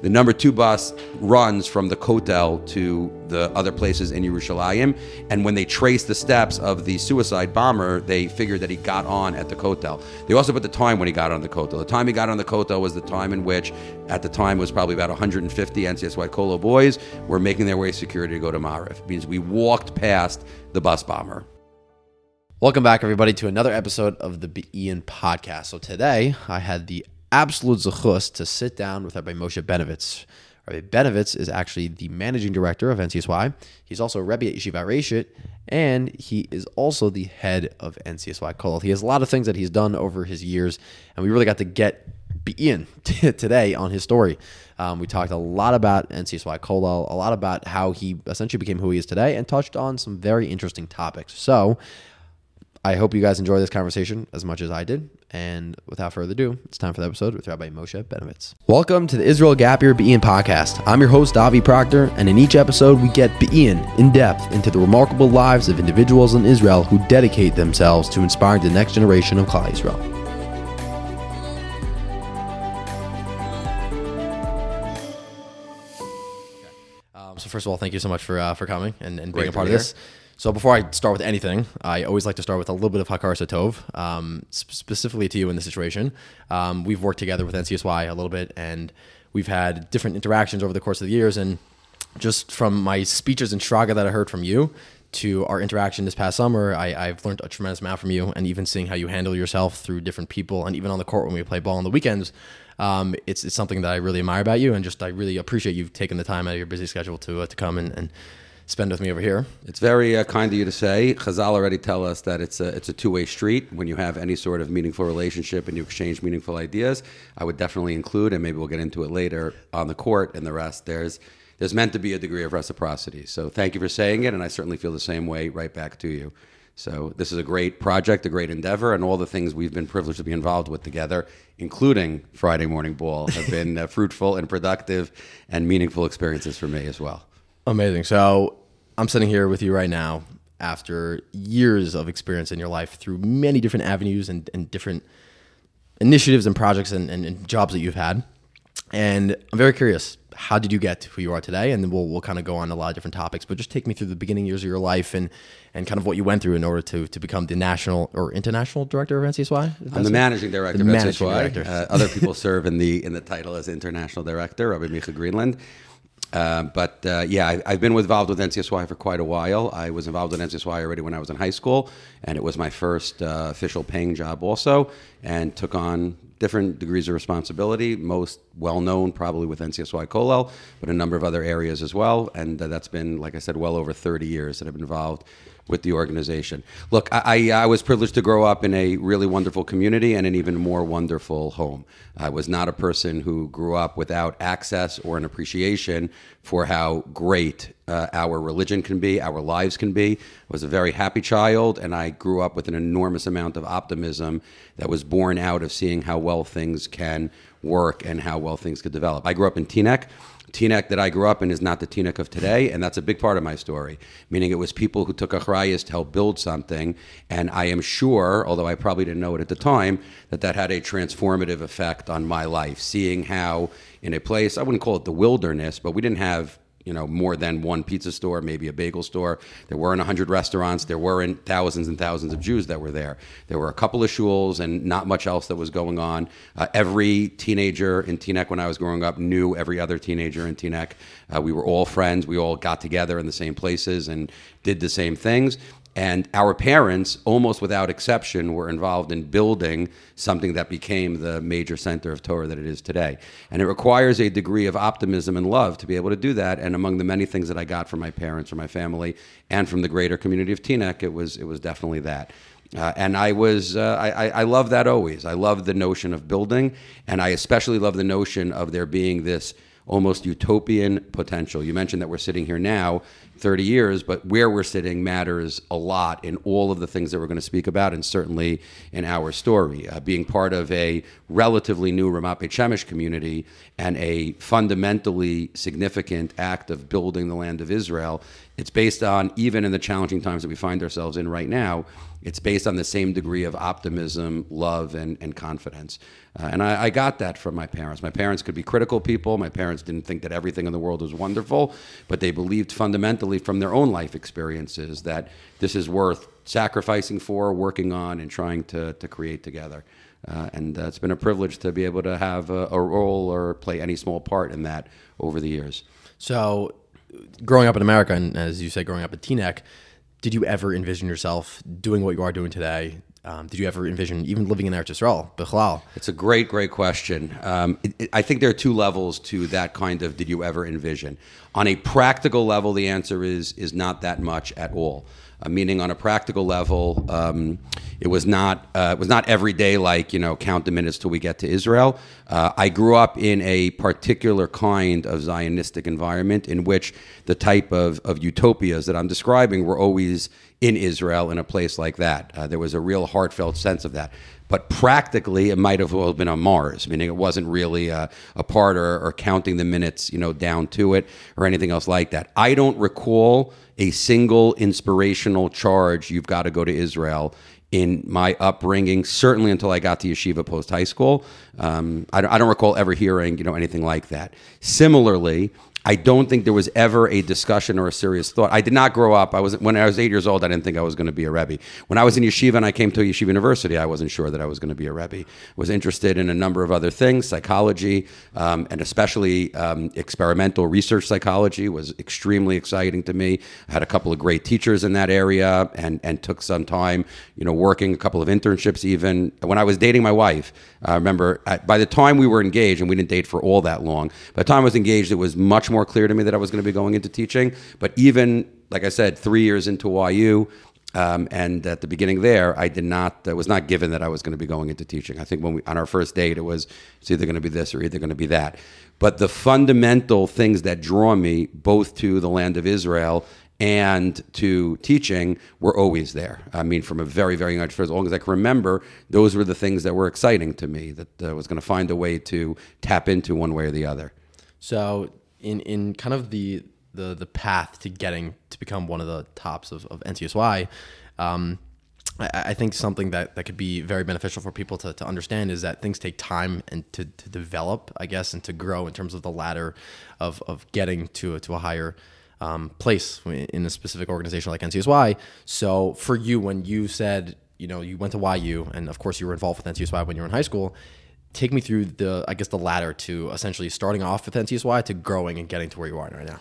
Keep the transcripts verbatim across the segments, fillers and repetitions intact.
The number two bus runs from the Kotel to the other places in Yerushalayim. And when they traced the steps of the suicide bomber, they figured that he got on at the Kotel. They also put the time when he got on the Kotel. The time he got on the Kotel was the time in which, at the time, was probably about one hundred fifty N C S Y Kolo boys were making their way security to go to Ma'ariv. It means we walked past the bus bomber. Welcome back, everybody, to another episode of the Be'ein Podcast. So today, I had the absolute zechus to sit down with Rabbi Moshe Benevitz. Rabbi Benevitz is actually the managing director of N C S Y. He's also a Rebbe at Yeshiva Reshit, and he is also the head of N C S Y Kol. He has a lot of things that he's done over his years, and we really got to get Ian t- today on his story. Um, we talked a lot about N C S Y Kol, a lot about how he essentially became who he is today, and touched on some very interesting topics. So I hope you guys enjoy this conversation as much as I did. And without further ado, it's time for the episode with Rabbi Moshe Benevitz. Welcome to the Israel Gap Year Be'ein Podcast. I'm your host, Avi Proctor, and in each episode, we get Be'ein in depth into the remarkable lives of individuals in Israel who dedicate themselves to inspiring the next generation of Klal Yisrael. Um, so first of all, thank you so much for uh, for coming and, and being a part of this. So before I start with anything, I always like to start with a little bit of Hakar Satov, um, sp- specifically to you in this situation. Um, we've worked together with N C S Y a little bit, and we've had different interactions over the course of the years. And just from my speeches in Shraga that I heard from you to our interaction this past summer, I, I've learned a tremendous amount from you, and even seeing how you handle yourself through different people, and even on the court when we play ball on the weekends, um, it's, it's something that I really admire about you, and just I really appreciate you've taken the time out of your busy schedule to uh, to come and, and spend with me over here. It's very uh, kind of you to say. Chazal already tell us that it's a, it's a two-way street. When you have any sort of meaningful relationship and you exchange meaningful ideas, I would definitely include, and maybe we'll get into it later, on the court and the rest, there's there's meant to be a degree of reciprocity. So thank you for saying it, and I certainly feel the same way right back to you. So this is a great project, a great endeavor, and all the things we've been privileged to be involved with together, including Friday Morning Ball, have been uh, fruitful and productive and meaningful experiences for me as well. Amazing. So I'm sitting here with you right now after years of experience in your life through many different avenues and, and different initiatives and projects and, and, and jobs that you've had. And I'm very curious, how did you get to who you are today? And then we'll we'll kind of go on a lot of different topics, but just take me through the beginning years of your life and and kind of what you went through in order to to become the national or international director of N C S Y. I'm the managing director the of managing N C S Y. Director. Uh, other people serve in the in the title as international director, Rabbi Micha Greenland. Uh, but uh, yeah, I, I've been involved with N C S Y for quite a while. I was involved with N C S Y already when I was in high school, and it was my first uh, official paying job also, and took on different degrees of responsibility, most well-known probably with N C S Y Kolel, but a number of other areas as well. And uh, that's been, like I said, well over thirty years that I've been involved with the organization. Look, I, I was privileged to grow up in a really wonderful community and an even more wonderful home. I was not a person who grew up without access or an appreciation for how great uh, our religion can be, our lives can be. I was a very happy child, and I grew up with an enormous amount of optimism that was born out of seeing how well things can work and how well things could develop. I grew up in Teaneck. Teaneck that I grew up in is not the Teaneck of today, and that's a big part of my story, meaning it was people who took achrayus to help build something, and I am sure, although I probably didn't know it at the time, that that had a transformative effect on my life, seeing how in a place, I wouldn't call it the wilderness, but we didn't have you know, more than one pizza store, maybe a bagel store. There weren't one hundred restaurants. There weren't thousands and thousands of Jews that were there. There were a couple of shuls and not much else that was going on. Uh, every teenager in Teaneck when I was growing up knew every other teenager in Teaneck. Uh, we were all friends. We all got together in the same places and did the same things. And our parents, almost without exception, were involved in building something that became the major center of Torah that it is today. And it requires a degree of optimism and love to be able to do that. And among the many things that I got from my parents, from my family, and from the greater community of Teaneck, it was it was definitely that. Uh, and I was uh, I, I love that always. I love the notion of building, and I especially love the notion of there being this almost utopian potential. You mentioned that we're sitting here now, thirty years, but where we're sitting matters a lot in all of the things that we're going to speak about, and certainly in our story. Uh, being part of a relatively new Ramat Beit Shemesh community and a fundamentally significant act of building the land of Israel, it's based on, even in the challenging times that we find ourselves in right now, It's based on the same degree of optimism, love, and, and confidence. Uh, and I, I got that from my parents. My parents could be critical people. My parents didn't think that everything in the world was wonderful, but they believed fundamentally from their own life experiences that this is worth sacrificing for, working on, and trying to, to create together. Uh, and uh, it's been a privilege to be able to have a, a role or play any small part in that over the years. So growing up in America, and as you say, growing up at Teaneck, did you ever envision yourself doing what you are doing today? Um, did you ever envision even living in Eretz Yisrael, Bichlal? It's a great, great question. Um, it, it, I think there are two levels to that kind of did you ever envision. On a practical level, the answer is is not that much at all. Uh, meaning on a practical level, um, it was not uh, it was not every day like, you know, count the minutes till we get to Israel. Uh, I grew up in a particular kind of Zionistic environment in which the type of, of utopias that I'm describing were always in Israel in a place like that. Uh, there was a real heartfelt sense of that. But practically, it might have well been on Mars, meaning it wasn't really a, a part or, or counting the minutes, you know, down to it or anything else like that. I don't recall a single inspirational charge, you've got to go to Israel, in my upbringing, certainly until I got to yeshiva post-high school. Um, I, don't, I don't recall ever hearing, you know, anything like that. Similarly, I don't think there was ever a discussion or a serious thought. I did not grow up. I was when I was eight years old, I didn't think I was going to be a Rebbe. When I was in yeshiva and I came to Yeshiva University, I wasn't sure that I was going to be a Rebbe. I was interested in a number of other things, psychology, um, and especially um, experimental research psychology was extremely exciting to me. I had a couple of great teachers in that area and, and took some time, you know, working, a couple of internships even. When I was dating my wife, I remember at, by the time we were engaged, and we didn't date for all that long, by the time I was engaged, it was much more clear to me that I was going to be going into teaching. But even, like I said, three years into Y U, um, and at the beginning there, I did not, it was not given that I was going to be going into teaching. I think when we, on our first date, it was, it's either going to be this or either going to be that. But the fundamental things that draw me both to the land of Israel and to teaching were always there. I mean, from a very, very young age, for as long as I can remember, those were the things that were exciting to me, that I uh, was going to find a way to tap into one way or the other. So In in kind of the, the the path to getting to become one of the tops of, of N C S Y, um, I, I think something that, that could be very beneficial for people to, to understand is that things take time and to, to develop, I guess, and to grow in terms of the ladder of, of getting to, to a higher um, place in a specific organization like N C S Y. So for you, when you said, you know, you went to Y U, and of course you were involved with N C S Y when you were in high school, take me through the, I guess, the ladder to essentially starting off with N C S Y to growing and getting to where you are right now.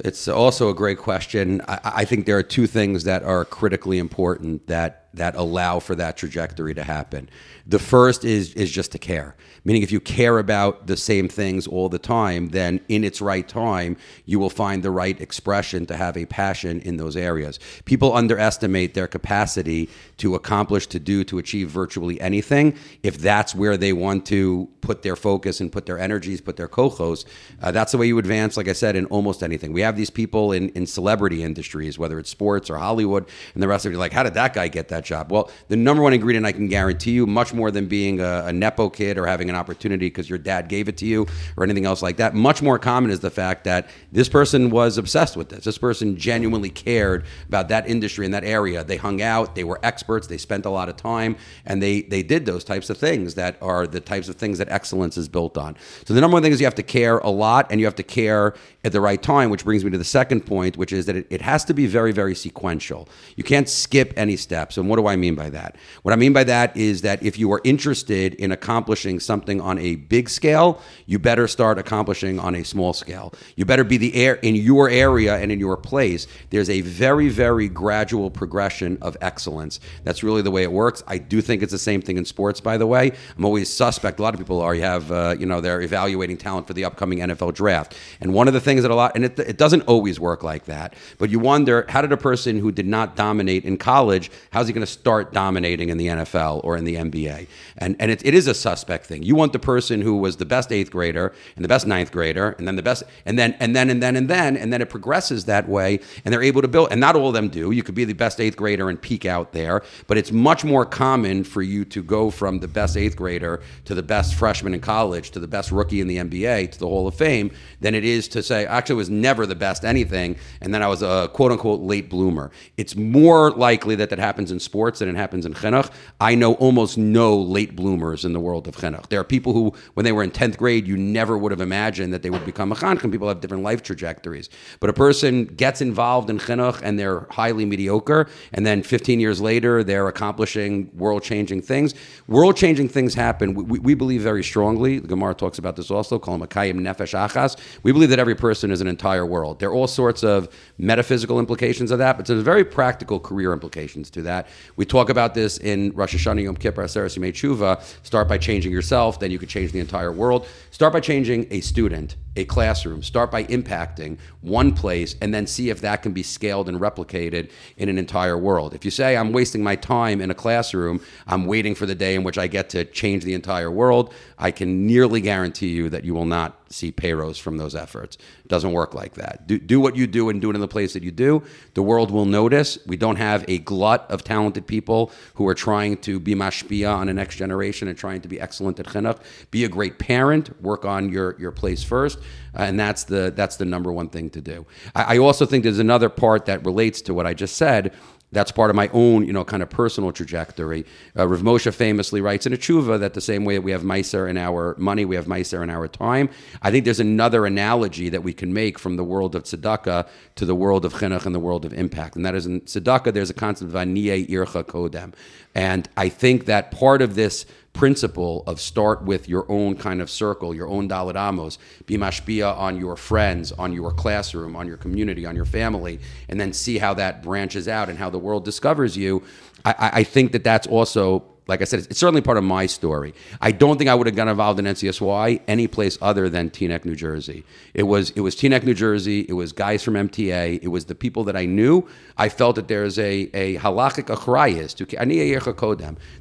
It's also a great question. I, I think there are two things that are critically important that that allow for that trajectory to happen. The first is is just to care. Meaning if you care about the same things all the time, then in its right time, you will find the right expression to have a passion in those areas. People underestimate their capacity to accomplish, to do, to achieve virtually anything. If that's where they want to put their focus and put their energies, put their kochos, uh, that's the way you advance, like I said, in almost anything. We have these people in, in celebrity industries, whether it's sports or Hollywood, and the rest of you are like, how did that guy get that job? Well, the number one ingredient I can guarantee you, much more than being a, a Nepo kid or having an opportunity because your dad gave it to you or anything else like that, much more common is the fact that this person was obsessed with this. This person genuinely cared about that industry and that area. They hung out, they were experts, they spent a lot of time, and they, they did those types of things that are the types of things that excellence is built on. So the number one thing is you have to care a lot, and you have to care at the right time, which brings me to the second point, which is that it, it has to be very, very sequential. You can't skip any steps. And what do I mean by that? What I mean by that is that if you are interested in accomplishing something on a big scale, you better start accomplishing on a small scale. You better be the air in your area and in your place. There's a very, very gradual progression of excellence. That's really the way it works. I do think it's the same thing in sports, by the way. I'm always suspect. A lot of people are, you have, uh, you know, they're evaluating talent for the upcoming N F L draft. And one of the things that a lot, and it, it doesn't always work like that, but you wonder, how did a person who did not dominate in college, how's he going to start dominating in the N F L or in the N B A? And and it, it is a suspect thing. You want the person who was the best eighth grader and the best ninth grader and then the best, and then, and then, and then, and then, and then it progresses that way and they're able to build, and not all of them do. You could be the best eighth grader and peak out there, but it's much more common for you to go from the best eighth grader to the best freshman in college to the best rookie in the N B A to the Hall of Fame than it is to say, I actually was never the best anything, and then I was a quote-unquote late bloomer. It's more likely that that happens in sports than it happens in chinuch. I know almost no late bloomers in the world of chinuch. There are people who, when they were in tenth grade, you never would have imagined that they would become a chanch, and people have different life trajectories. But a person gets involved in chinuch, and they're highly mediocre, and then fifteen years later, they're accomplishing world-changing things. World-changing things happen. We, we believe very strongly, the Gemara talks about this also, call them Akayim Nefesh Achas. We believe that every person is an entire world. There are all sorts of metaphysical implications of that, but there's very practical career implications to that. We talk about this in Rosh Hashanah, Yom Kippur, Aseret Yemei Tshuva. Start by changing yourself, then you could change the entire world. Start by changing a student, a classroom. Start by impacting one place and then see if that can be scaled and replicated in an entire world. If you say, I'm wasting my time in a classroom, I'm waiting for the day in which I get to change the entire world, I can nearly guarantee you that you will not see payrolls from those efforts. It doesn't work like that. Do, do what you do and do it in the place that you do. The world will notice. We don't have a glut of talented people who are trying to be mashpia on the next generation and trying to be excellent at chinuch. Be a great parent. Work on your, your place first. Uh, and that's the, that's the number one thing to do. I, I also think there's another part that relates to what I just said. That's part of my own, you know, kind of personal trajectory. Uh, Rav Moshe famously writes in a tshuva that the same way that we have meiser in our money, we have meiser in our time. I think there's another analogy that we can make from the world of tzedakah to the world of chinuch and the world of impact. And that is, in tzedakah, there's a concept of aniyeh ircha kodem. And I think that part of this principle of start with your own kind of circle, your own Daled Amos, be mashpia on your friends, on your classroom, on your community, on your family, and then see how that branches out and how the world discovers you. I, I think that that's also, like I said, it's certainly part of my story. I don't think I would have gotten involved in N C S Y any place other than Teaneck, New Jersey. It was it was Teaneck, New Jersey. It was guys from M T A. It was the people that I knew. I felt that there's a a halachic achrayist,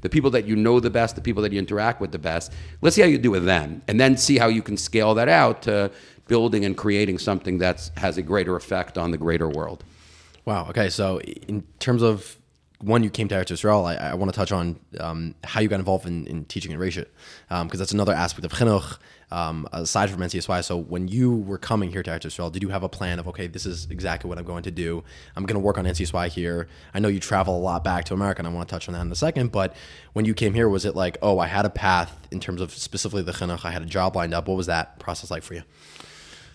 the people that you know the best, the people that you interact with the best. Let's see how you do with them, and then see how you can scale that out to building and creating something that has a greater effect on the greater world. Wow. Okay. So in terms of when you came to Eretz Yisrael, I, I want to touch on um, how you got involved in, in teaching in Reishit, um, because that's another aspect of chinuch, um, aside from N C S Y. So when you were coming here to Eretz Yisrael, did you have a plan of, okay, this is exactly what I'm going to do. I'm going to work on N C S Y here. I know you travel a lot back to America, and I want to touch on that in a second. But when you came here, was it like, oh, I had a path in terms of specifically the chinuch, I had a job lined up. What was that process like for you?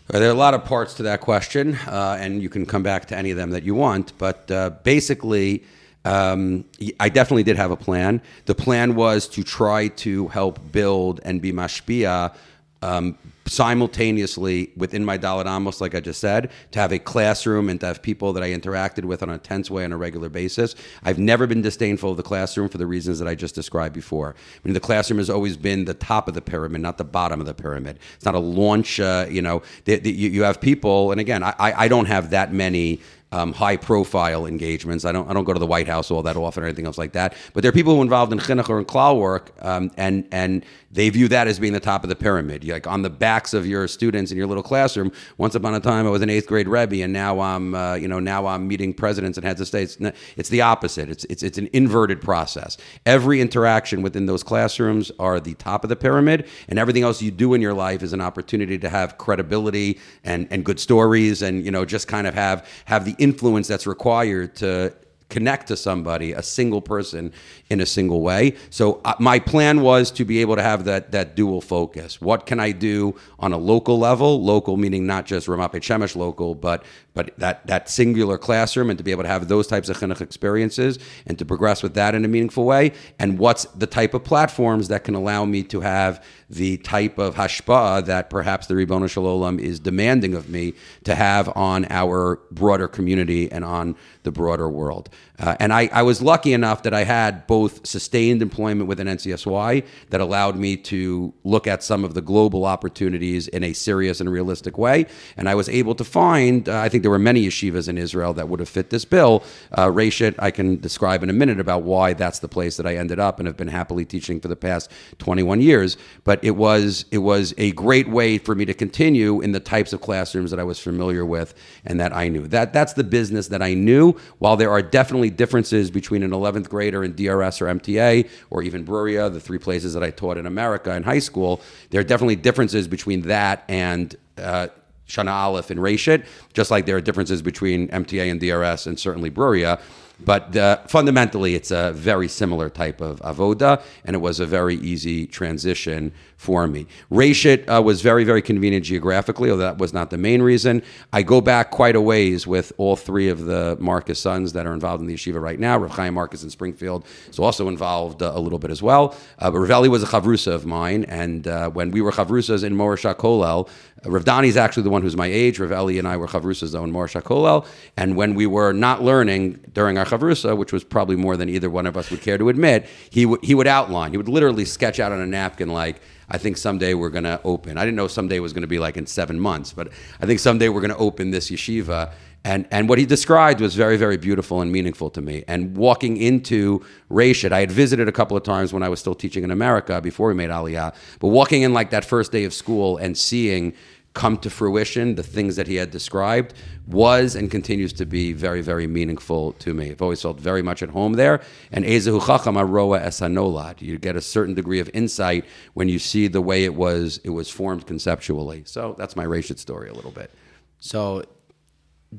There are a lot of parts to that question, uh, and you can come back to any of them that you want. But uh, basically... Um, I definitely did have a plan. The plan was to try to help build and be mashpia um, simultaneously within my Daled Amos, like I just said, to have a classroom and to have people that I interacted with on a tense way on a regular basis. I've never been disdainful of the classroom for the reasons that I just described before. I mean, the classroom has always been the top of the pyramid, not the bottom of the pyramid. It's not a launch, uh, you know, the, the, you, you have people, and again, I, I don't have that many Um, high-profile engagements. I don't. I don't go to the White House all that often or anything else like that. But there are people who are involved in chinuch or in klal work, um, and and they view that as being the top of the pyramid. You're like on the backs of your students in your little classroom. Once upon a time, I was an eighth-grade rebbe, and now I'm, uh, you know, now I'm meeting presidents and heads of states. It's the opposite. It's it's it's an inverted process. Every interaction within those classrooms are the top of the pyramid, and everything else you do in your life is an opportunity to have credibility and and good stories, and you know, just kind of have have the influence that's required to connect to somebody, a single person in a single way. So uh, my plan was to be able to have that that dual focus. What can I do on a local level? Local meaning not just Ramat Beit Shemesh local, but but that that singular classroom, and to be able to have those types of chinuch experiences and to progress with that in a meaningful way. And what's the type of platforms that can allow me to have the type of hashpah that perhaps the Ribono Shel Olam is demanding of me to have on our broader community and on the broader world. Uh, and I, I was lucky enough that I had both sustained employment within N C S Y that allowed me to look at some of the global opportunities in a serious and realistic way. And I was able to find, uh, I think there were many yeshivas in Israel that would have fit this bill. Uh, Reishit, I can describe in a minute about why that's the place that I ended up and have been happily teaching for the past twenty-one years. But it was, it was a great way for me to continue in the types of classrooms that I was familiar with and that I knew. That, that's the business that I knew. While there are definitely differences between an eleventh grader in D R S or M T A or even Bruria, the three places that I taught in America in high school, there are definitely differences between that and uh, Shana Aleph and Reshit, just like there are differences between M T A and D R S and certainly Bruria. But uh, fundamentally, it's a very similar type of avoda, and it was a very easy transition for me. Reshit uh, was very, very convenient geographically, although that was not the main reason. I go back quite a ways with all three of the Marcus sons that are involved in the yeshiva right now. Rav Chaim Marcus in Springfield is also involved uh, a little bit as well. Uh, but Rav Eli was a chavrusa of mine, and uh, when we were chavrusas in Morashah Kollel, Rav Dani is actually the one who's my age. Rav Eli and I were chavrusas though in Morashah Kollel, and when we were not learning during our chavrusa, which was probably more than either one of us would care to admit, he would he would outline. He would literally sketch out on a napkin like, I think someday we're going to open. I didn't know someday was going to be like in seven months, but I think someday we're going to open this yeshiva. And and what he described was very, very beautiful and meaningful to me. And walking into Reshit, I had visited a couple of times when I was still teaching in America before we made Aliyah, but walking in like that first day of school and seeing come to fruition the things that he had described was and continues to be very, very meaningful to me. I've always felt very much at home there. And Ezehu Chacham Aroa Esanolad. You get a certain degree of insight when you see the way it was it was formed conceptually. So that's my Reshit story a little bit. So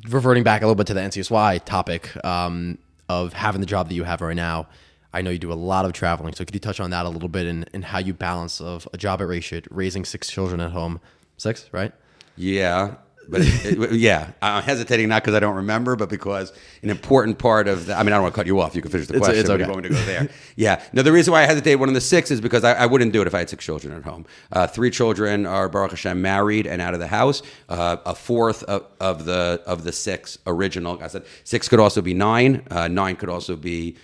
reverting back a little bit to the N C S Y topic um, of having the job that you have right now, I know you do a lot of traveling. So could you touch on that a little bit and, and how you balance of a job at Reshit, raising six children at home, Six, right? Yeah, but it, it, yeah, I'm hesitating not because I don't remember, but because an important part of the, I mean, I don't want to cut you off. You can finish the it's, question. It's okay. But you want me to go there? Yeah. No, the reason why I hesitate one of the six is because I, I wouldn't do it if I had six children at home. Uh, three children are Baruch Hashem married and out of the house. Uh, a fourth of, of the of the six original. I said six could also be nine. Uh, nine could also be.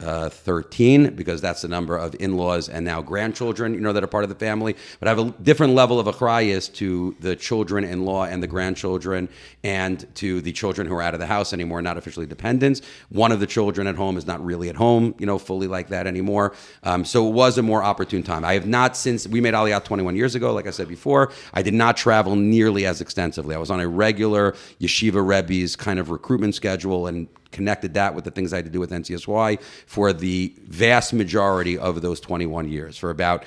Uh, thirteen, because that's the number of in-laws and now grandchildren, you know, that are part of the family. But I have a different level of achrayus to the children-in-law and the grandchildren and to the children who are out of the house anymore, not officially dependents. One of the children at home is not really at home, you know, fully like that anymore. Um, so it was a more opportune time. I have not since, we made Aliyah twenty-one years ago, like I said before, I did not travel nearly as extensively. I was on a regular yeshiva Rebbe's kind of recruitment schedule and connected that with the things I had to do with N C S Y for the vast majority of those twenty-one years. For about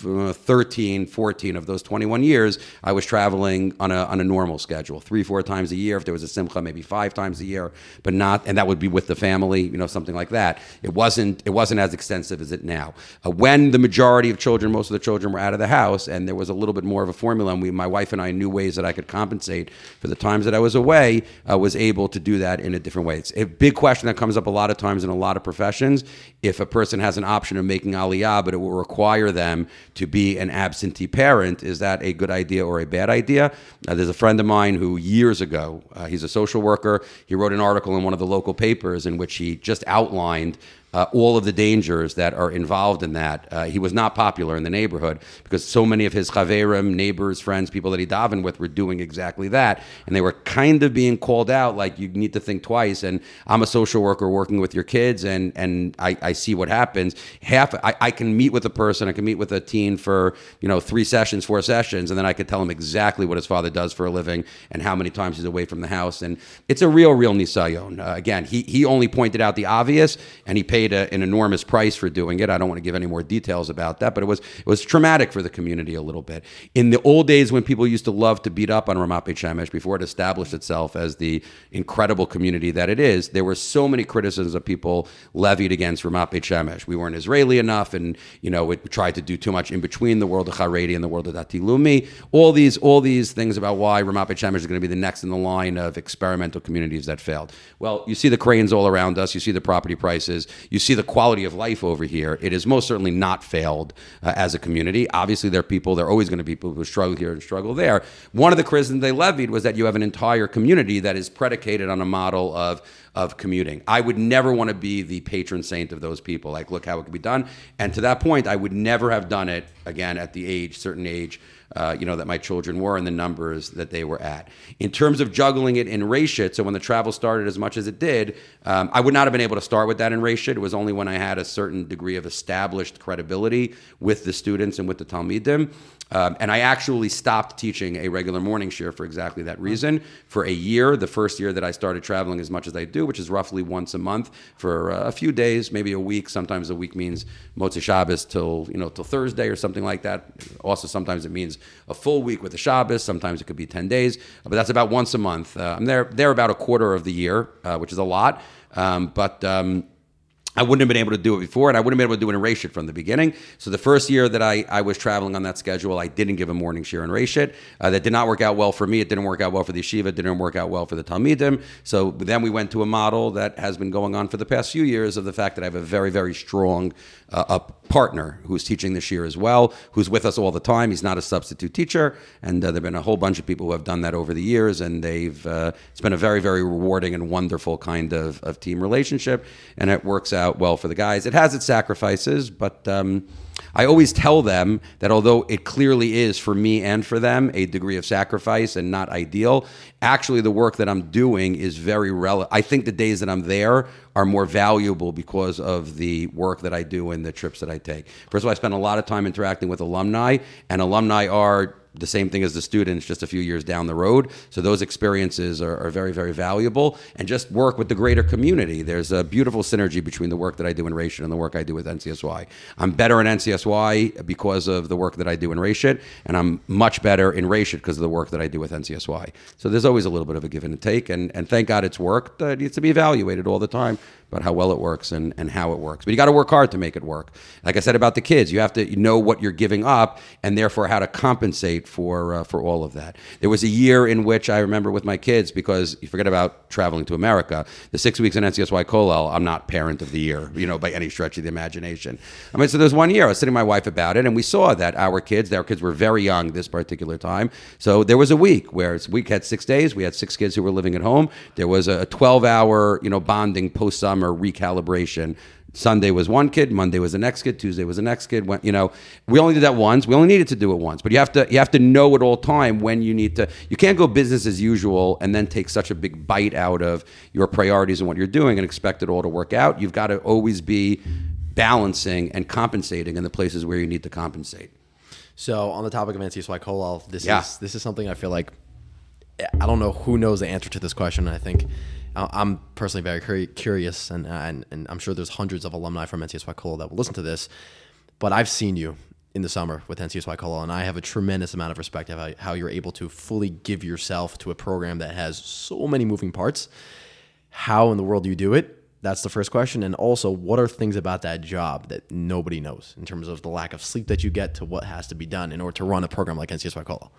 thirteen, fourteen of those twenty-one years, I was traveling on a on a normal schedule, three, four times a year. If there was a simcha, maybe five times a year, but not, and that would be with the family, you know, something like that. It wasn't it wasn't as extensive as it now. Uh, when the majority of children, most of the children were out of the house, and there was a little bit more of a formula, and we, my wife and I knew ways that I could compensate for the times that I was away, I was able to do that in a different way. It's a big question that comes up a lot of times in a lot of professions. If a person has an option of making aliyah, but it will require them to be an absentee parent, is that a good idea or a bad idea? Uh, there's a friend of mine who years ago, uh, he's a social worker, he wrote an article in one of the local papers in which he just outlined Uh, all of the dangers that are involved in that. Uh, he was not popular in the neighborhood because so many of his chaverim, neighbors, friends, people that he davened with were doing exactly that. And they were kind of being called out like, you need to think twice. And I'm a social worker working with your kids, and and I, I see what happens. Half I, I can meet with a person, I can meet with a teen for, you know, three sessions, four sessions, and then I could tell him exactly what his father does for a living and how many times he's away from the house. And it's a real, real nisayon. Uh, again, he, he only pointed out the obvious, and he paid A, an enormous price for doing it. I don't want to give any more details about that, but it was it was traumatic for the community a little bit. In the old days when people used to love to beat up on Ramat Beit Shemesh before it established itself as the incredible community that it is, there were so many criticisms of people levied against Ramat Beit Shemesh. We weren't Israeli enough, and you know, it tried to do too much in between the world of Haredi and the world of Dati Lumi. All these, all these things about why Ramat Beit Shemesh is going to be the next in the line of experimental communities that failed. Well, you see the cranes all around us. You see the property prices. You see the quality of life over here. It has most certainly not failed uh, as a community. Obviously, there are people, there are always going to be people who struggle here and struggle there. One of the criticisms they levied was that you have an entire community that is predicated on a model of of commuting. I would never want to be the patron saint of those people. Like, look how it could be done. And to that point, I would never have done it, again, at the age, certain age, Uh, you know, that my children were and the numbers that they were at. In terms of juggling it in Reshit, so when the travel started as much as it did, um, I would not have been able to start with that in Reshit. It was only when I had a certain degree of established credibility with the students and with the Talmidim. Um, and I actually stopped teaching a regular morning shiur for exactly that reason for a year, the first year that I started traveling as much as I do, which is roughly once a month for uh, a few days, maybe a week. Sometimes a week means Motzei Shabbos till, you know, till Thursday or something like that. Also, sometimes it means is a full week with a Shabbos. Sometimes it could be ten days, but that's about once a month. Uh, I'm there, there about a quarter of the year, uh, which is a lot. Um, but um, I wouldn't have been able to do it before, and I wouldn't have been able to do an Ereshit from the beginning. So the first year that I, I was traveling on that schedule, I didn't give a morning shir and Ereshit. Uh, that did not work out well for me. It didn't work out well for the yeshiva. It didn't work out well for the Talmidim. So then we went to a model that has been going on for the past few years of the fact that I have a very, very strong uh, up partner who's teaching this year as well, who's with us all the time. He's not a substitute teacher. And uh, there have been a whole bunch of people who have done that over the years, and they've uh, it's been a very, very rewarding and wonderful kind of, of team relationship, and it works out well for the guys. It has its sacrifices, but um, I always tell them that although it clearly is for me and for them a degree of sacrifice and not ideal, actually the work that I'm doing is very relevant. I think the days that I'm there are more valuable because of the work that I do and the trips that I take. First of all, I spend a lot of time interacting with alumni, and alumni are the same thing as the students, just a few years down the road. So those experiences are, are very, very valuable, and just work with the greater community. There's a beautiful synergy between the work that I do in Reshit and the work I do with N C S Y. I'm better in N C S Y because of the work that I do in Reshit, and I'm much better in Reshit because of the work that I do with N C S Y. So there's always a little bit of a give and take, and, and thank God it's worked. It needs to be evaluated all the time about how well it works and, and how it works. But you got to work hard to make it work. Like I said about the kids, you have to know what you're giving up and therefore how to compensate for uh, for all of that. There was a year in which I remember with my kids, because you forget about traveling to America, the six weeks in N C S Y Kollel, I'm not parent of the year, you know, by any stretch of the imagination. I mean, so there's one year I was sitting with my wife about it, and we saw that our kids, their kids were very young this particular time. So there was a week where it's week had six days. We had six kids who were living at home. There was a twelve hour, you know, bonding post-summer or recalibration. Sunday was one kid, Monday was the next kid, Tuesday was the next kid. When, you know, we only did that once. We only needed to do it once. But you have to you have to know at all time when you need to. You can't go business as usual and then take such a big bite out of your priorities and what you're doing and expect it all to work out. You've got to always be balancing and compensating in the places where you need to compensate. So on the topic of N C S Y Kollel, this yeah. is this is something I feel like I don't know who knows the answer to this question. I think. I'm personally very curious, and, and and I'm sure there's hundreds of alumni from N C S Y Kollel that will listen to this, but I've seen you in the summer with N C S Y Kollel, and I have a tremendous amount of respect of how, how you're able to fully give yourself to a program that has so many moving parts. How in the world do you do it? That's the first question. And also, what are things about that job that nobody knows in terms of the lack of sleep that you get to what has to be done in order to run a program like N C S Y Kollel?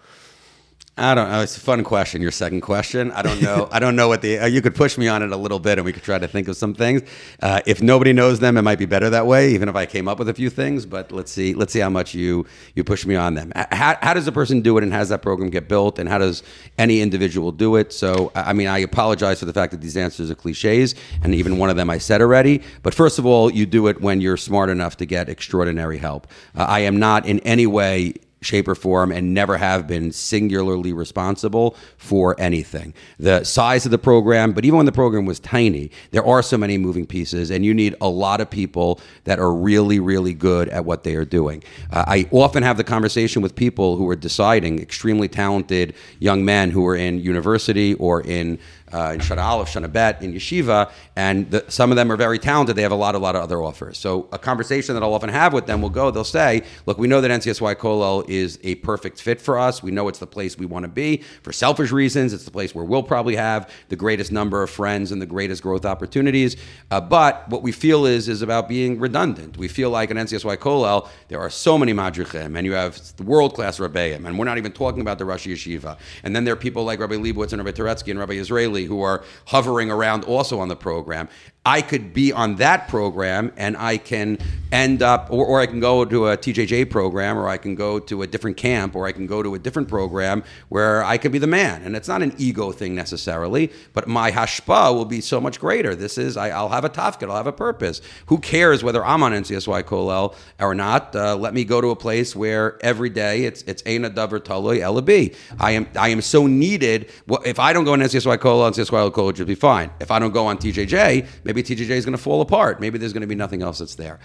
I don't know. It's a fun question. Your second question. I don't know. I don't know what the, uh, you could push me on it a little bit and we could try to think of some things. Uh, if nobody knows them, it might be better that way, even if I came up with a few things, but let's see, let's see how much you, you push me on them. How, how does a person do it, and how does that program get built, and how does any individual do it? So, I mean, I apologize for the fact that these answers are cliches, and even one of them I said already, but first of all, you do it when you're smart enough to get extraordinary help. Uh, I am not in any way, shape or form, and never have been singularly responsible for anything. The size of the program, but even when the program was tiny, there are so many moving pieces, and you need a lot of people that are really, really good at what they are doing. Uh, I often have the conversation with people who are deciding, extremely talented young men who are in university or in Uh, in Shana Aleph, Shana Bet, in Yeshiva, and the, some of them are very talented. They have a lot, a lot of other offers. So a conversation that I'll often have with them will go, they'll say, look, we know that N C S Y Kollel is a perfect fit for us. We know it's the place we want to be for selfish reasons. It's the place where we'll probably have the greatest number of friends and the greatest growth opportunities. Uh, but what we feel is, is about being redundant. We feel like in N C S Y Kollel, there are so many madrichim, and you have the world-class Rebbeim, and we're not even talking about the Rosh Yeshiva. And then there are people like Rabbi Leibowitz and Rabbi Turetsky and Rabbi Israeli who are hovering around also on the program. I could be on that program, and I can end up, or, or I can go to a T J J program, or I can go to a different camp, or I can go to a different program where I could be the man. And it's not an ego thing necessarily, but my hashpa will be so much greater. This is, I, I'll have a tafkid, I'll have a purpose. Who cares whether I'm on N C S Y Kollel or not? Uh, let me go to a place where every day it's it's Eina Davar Talui Ela Bi. I am, I am so needed. Well, if I don't go on N C S Y Kollel, N C S Y Kollel will just be fine. If I don't go on T J J, maybe maybe T J J is going to fall apart. Maybe there's going to be nothing else that's there.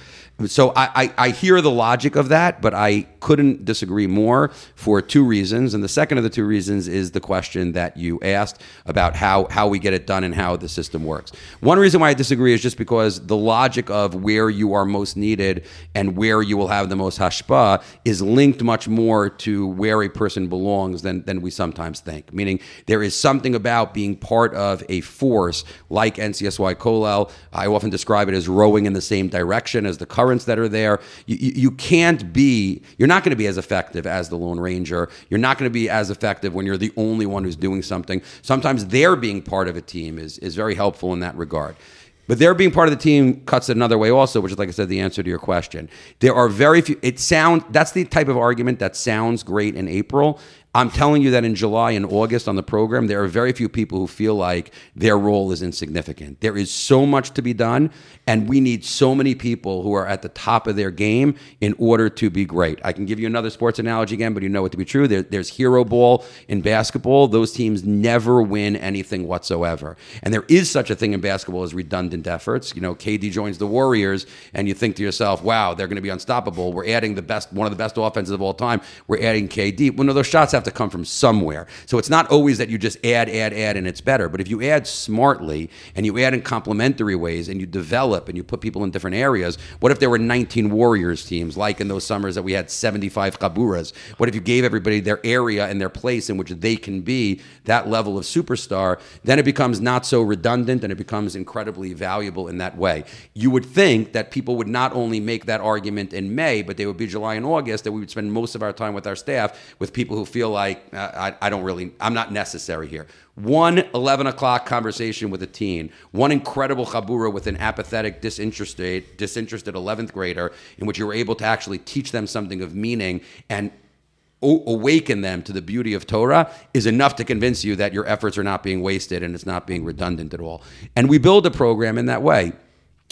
So I, I, I hear the logic of that, but I couldn't disagree more for two reasons. And the second of the two reasons is the question that you asked about how, how we get it done and how the system works. One reason why I disagree is just because the logic of where you are most needed and where you will have the most hashpah is linked much more to where a person belongs than, than we sometimes think. Meaning there is something about being part of a force like N C S Y Kollel. I often describe it as rowing in the same direction as the currents that are there. You, you, you can't be, you're not going to be as effective as the Lone Ranger. You're not going to be as effective when you're the only one who's doing something. Sometimes their being part of a team is, is very helpful in that regard. But their being part of the team cuts it another way also, which is, like I said, the answer to your question. There are very few, it sound, that's the type of argument that sounds great in April. I'm telling you that in July and August on the program, there are very few people who feel like their role is insignificant. There is so much to be done, and we need so many people who are at the top of their game in order to be great. I can give you another sports analogy again, but you know it to be true. There, there's hero ball in basketball. Those teams never win anything whatsoever. And there is such a thing in basketball as redundant efforts. You know, K D joins the Warriors, and you think to yourself, wow, they're going to be unstoppable. We're adding the best, one of the best offenses of all time. We're adding K D. Well, no, those shots have to come from somewhere. So it's not always that you just add, add, add, and it's better. But if you add smartly and you add in complementary ways and you develop and you put people in different areas, what if there were nineteen Warriors teams, like in those summers that we had seventy-five Chaburas? What if you gave everybody their area and their place in which they can be that level of superstar? Then it becomes not so redundant and it becomes incredibly valuable in that way. You would think that people would not only make that argument in May, but they would be July and August, that we would spend most of our time with our staff with people who feel like, I, I don't really, I'm not necessary here. One eleven o'clock conversation with a teen, one incredible chabura with an apathetic, disinterested, disinterested eleventh grader in which you were able to actually teach them something of meaning and awaken them to the beauty of Torah is enough to convince you that your efforts are not being wasted and it's not being redundant at all. And we build a program in that way.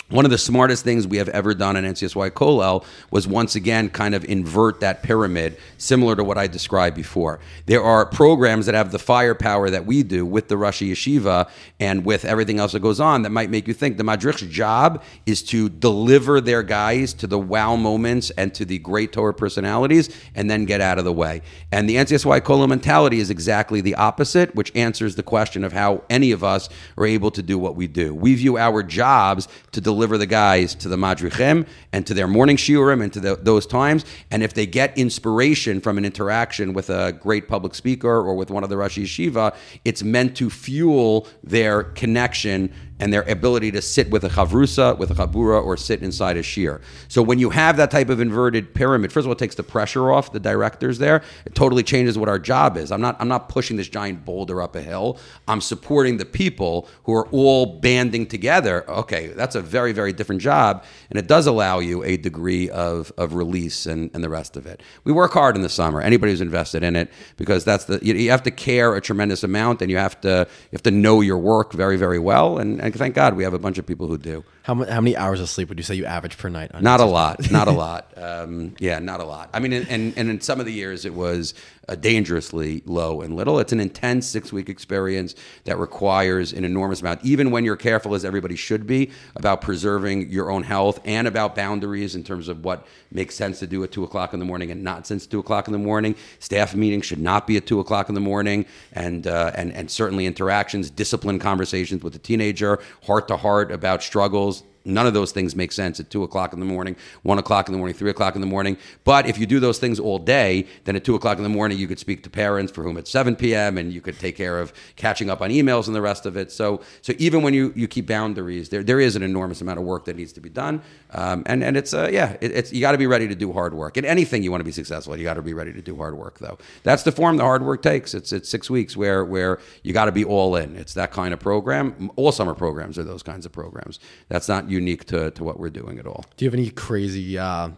One of the smartest things we have ever done in N C S Y Kollel was once again kind of invert that pyramid, similar to what I described before. There are programs that have the firepower that we do with the Rosh Yeshiva and with everything else that goes on that might make you think the Madrich's job is to deliver their guys to the wow moments and to the great Torah personalities and then get out of the way. And the N C S Y Kollel mentality is exactly the opposite, which answers the question of how any of us are able to do what we do. We view our jobs to deliver the guys to the madrichim and to their morning shiurim and to the, those times. And if they get inspiration from an interaction with a great public speaker or with one of the Rosh Yeshiva, it's meant to fuel their connection and their ability to sit with a chavrusa, with a chabura, or sit inside a shir. So when you have that type of inverted pyramid, first of all, it takes the pressure off the directors there. It totally changes what our job is. I'm not, I'm not pushing this giant boulder up a hill. I'm supporting the people who are all banding together. Okay, that's a very, very different job, and it does allow you a degree of, of release and, and the rest of it. We work hard in the summer. Anybody who's invested in it, because that's the, you, you have to care a tremendous amount, and you have to you have to know your work very, very well, and, and thank God we have a bunch of people who do. How, how many hours of sleep would you say you average per night? Not a lot. Not a lot. Um, yeah, not a lot. I mean, and, and in some of the years, it was uh, dangerously low and little. It's an intense six-week experience that requires an enormous amount, even when you're careful, as everybody should be, about preserving your own health and about boundaries in terms of what makes sense to do at two o'clock in the morning and not since two o'clock in the morning. Staff meetings should not be at two o'clock in the morning, and, uh, and, and certainly interactions, disciplined conversations with the teenager, heart-to-heart about struggles. None of those things make sense at two o'clock in the morning, one o'clock in the morning, three o'clock in the morning. But if you do those things all day, then at two o'clock in the morning, you could speak to parents for whom it's seven p.m. and you could take care of catching up on emails and the rest of it. So so even when you, you keep boundaries, there there is an enormous amount of work that needs to be done. Um, and, and it's, uh, yeah, it, it's you got to be ready to do hard work. In anything you want to be successful, you got to be ready to do hard work, though. That's the form the hard work takes. It's it's six weeks where, where you got to be all in. It's that kind of program. All summer programs are those kinds of programs. That's not unique to, to what we're doing at all. Do you have any crazy uh,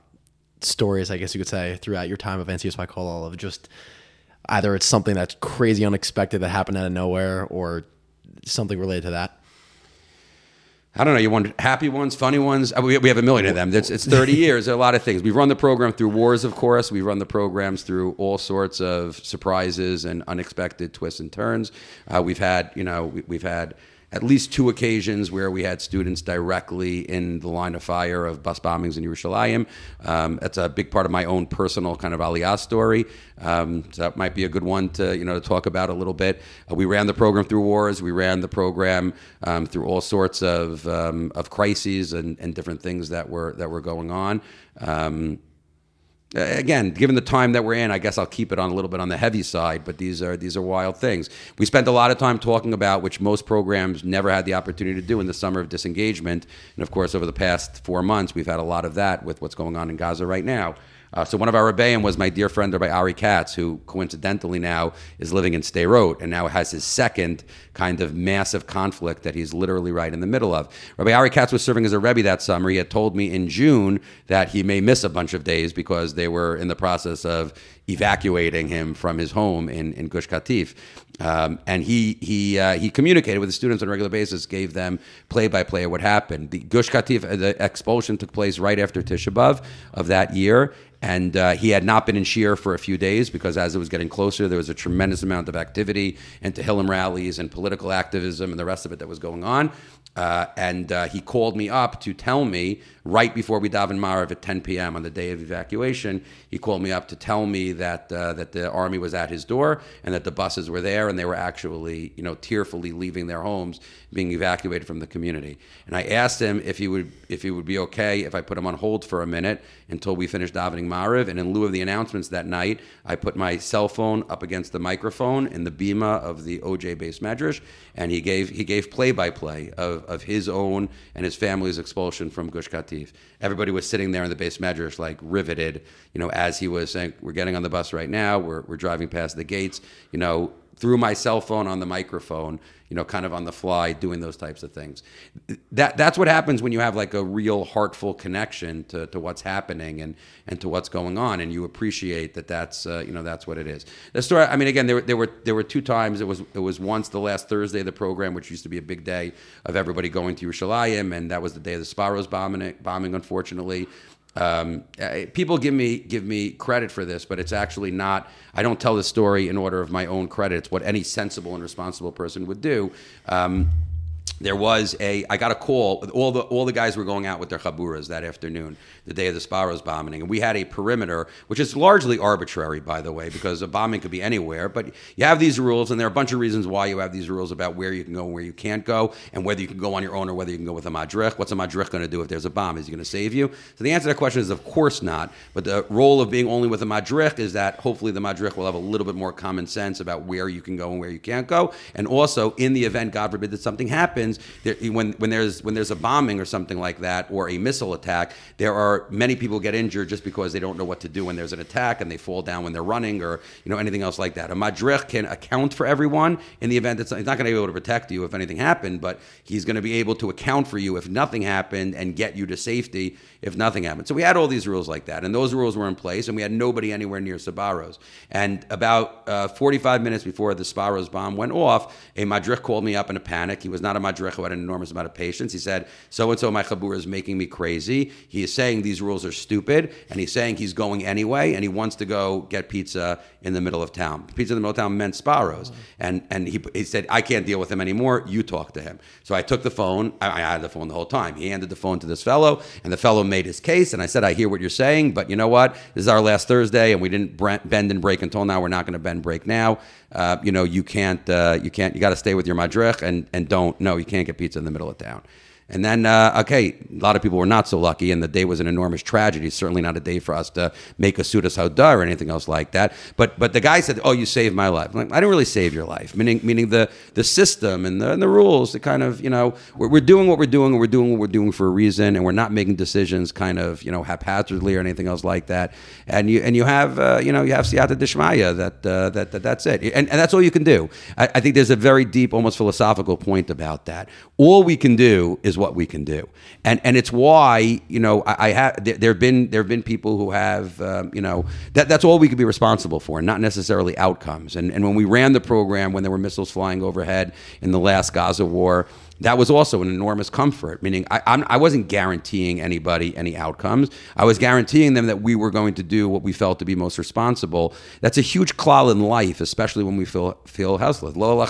stories, I guess you could say, throughout your time of N C S Y Kollel of just either it's something that's crazy unexpected that happened out of nowhere or something related to that? I don't know. You want happy ones, funny ones? We have a million of them. It's, it's thirty years. There are a lot of things. We've run the program through wars, of course. We've run the programs through all sorts of surprises and unexpected twists and turns. Uh, we've had, you know, we, we've had... at least two occasions where we had students directly in the line of fire of bus bombings in Yerushalayim. Um, that's a big part of my own personal kind of Aliyah story. Um, so that might be a good one to, you know, to talk about a little bit. Uh, we ran the program through wars. We ran the program um, through all sorts of um, of crises and, and different things that were that were going on. Um, Again, given the time that we're in, I guess I'll keep it on a little bit on the heavy side, but these are these are wild things. We spent a lot of time talking about, which most programs never had the opportunity to do in the summer of disengagement. And of course, over the past four months, we've had a lot of that with what's going on in Gaza right now. Uh, so one of our rebbeim was my dear friend Rabbi Ari Katz, who coincidentally now is living in Sderot and now has his second kind of massive conflict that he's literally right in the middle of. Rabbi Ari Katz was serving as a rebbe that summer. He had told me in June that he may miss a bunch of days because they were in the process of evacuating him from his home in, in Gush Katif. Um, and he he uh, he communicated with the students on a regular basis, gave them play-by-play of what happened. The Gush Katif, the expulsion took place right after Tisha B'Av of that year. And uh, he had not been in Shir for a few days because as it was getting closer, there was a tremendous amount of activity and Tehillim rallies and political activism and the rest of it that was going on. Uh, and uh, he called me up to tell me right before we daven Maariv at ten p.m. on the day of evacuation. He called me up to tell me that uh, that the army was at his door and that the buses were there and they were actually, you know, tearfully leaving their homes, being evacuated from the community. And I asked him if he would if he would be okay if I put him on hold for a minute until we finished davening Maariv. And in lieu of the announcements that night, I put my cell phone up against the microphone in the bima of the O J based medrash, and he gave he gave play by play of of his own and his family's expulsion from Gush Katif. Everybody was sitting there in the base medrash, like riveted, you know, as he was saying, we're getting on the bus right now, we're we're driving past the gates, you know, through my cell phone on the microphone, you know, kind of on the fly, doing those types of things. That That's what happens when you have like a real heartful connection to, to what's happening and, and to what's going on. And you appreciate that that's, uh, you know, that's what it is. The story, I mean, again, there, there were there were two times. It was it was once the last Thursday of the program, which used to be a big day of everybody going to Yerushalayim. And that was the day of the Sparrows bombing, bombing unfortunately. Um, people give me give me credit for this, but it's actually not. I don't tell the story in order of my own credit. It's what any sensible and responsible person would do. Um, there was a I got a call. All the all the guys were going out with their chaburas that afternoon, the day of the Sparrows bombing, and we had a perimeter, which is largely arbitrary, by the way, because a bombing could be anywhere. But you have these rules, and there are a bunch of reasons why you have these rules about where you can go and where you can't go, and whether you can go on your own or whether you can go with a madrich. What's a madrich going to do if there's a bomb? Is he going to save you? So the answer to that question is, of course not. But the role of being only with a madrich is that hopefully the madrich will have a little bit more common sense about where you can go and where you can't go, and also in the event, God forbid, that something happens. There, when when there's when there's a bombing or something like that, or a missile attack, there are many people get injured just because they don't know what to do when there's an attack and they fall down when they're running or, you know, anything else like that. A madrich can account for everyone in the event that he's not going to be able to protect you if anything happened, but he's going to be able to account for you if nothing happened and get you to safety if nothing happened. So we had all these rules like that, and those rules were in place, and we had nobody anywhere near Sbarros. And about uh, forty-five minutes before the Sbarros bomb went off, a madrich called me up in a panic. He was not a madrich. Who had an enormous amount of patience. He said, so-and-so, my chabur is making me crazy. He is saying these rules are stupid, and he's saying he's going anyway, and he wants to go get pizza in the middle of town. Pizza in the middle of town meant Sparrows. Oh. And and he, he said, I can't deal with him anymore. You talk to him. So I took the phone. I, I had the phone the whole time. He handed the phone to this fellow, and the fellow made his case, and I said, I hear what you're saying, but you know what? This is our last Thursday, and we didn't bend and break until now. We're not going to bend break now. Uh, you know, you can't, uh, you can't, you got to stay with your madrich and, and don't, no, you can't get pizza in the middle of town. And then, uh, okay, a lot of people were not so lucky, and the day was an enormous tragedy. Certainly not a day for us to make a sudas haudah or anything else like that. But but the guy said, oh, you saved my life. I'm like, I didn't really save your life, meaning meaning the the system and the, and the rules, the kind of, you know, we're, we're doing what we're doing, and we're doing what we're doing for a reason, and we're not making decisions kind of, you know, haphazardly or anything else like that. And you and you have, uh, you know, you have siyata dishmaya, that, uh, that, that that's it. And, and that's all you can do. I, I think there's a very deep, almost philosophical point about that. All we can do is is what we can do. And and it's why, you know, I, I have, there have been, there have been people who have, um, you know, that that's all we could be responsible for, not necessarily outcomes. And and when we ran the program, when there were missiles flying overhead in the last Gaza war, that was also an enormous comfort, meaning I I'm, I wasn't guaranteeing anybody any outcomes. I was guaranteeing them that we were going to do what we felt to be most responsible. That's a huge klal in life, especially when we feel feel helpless. You've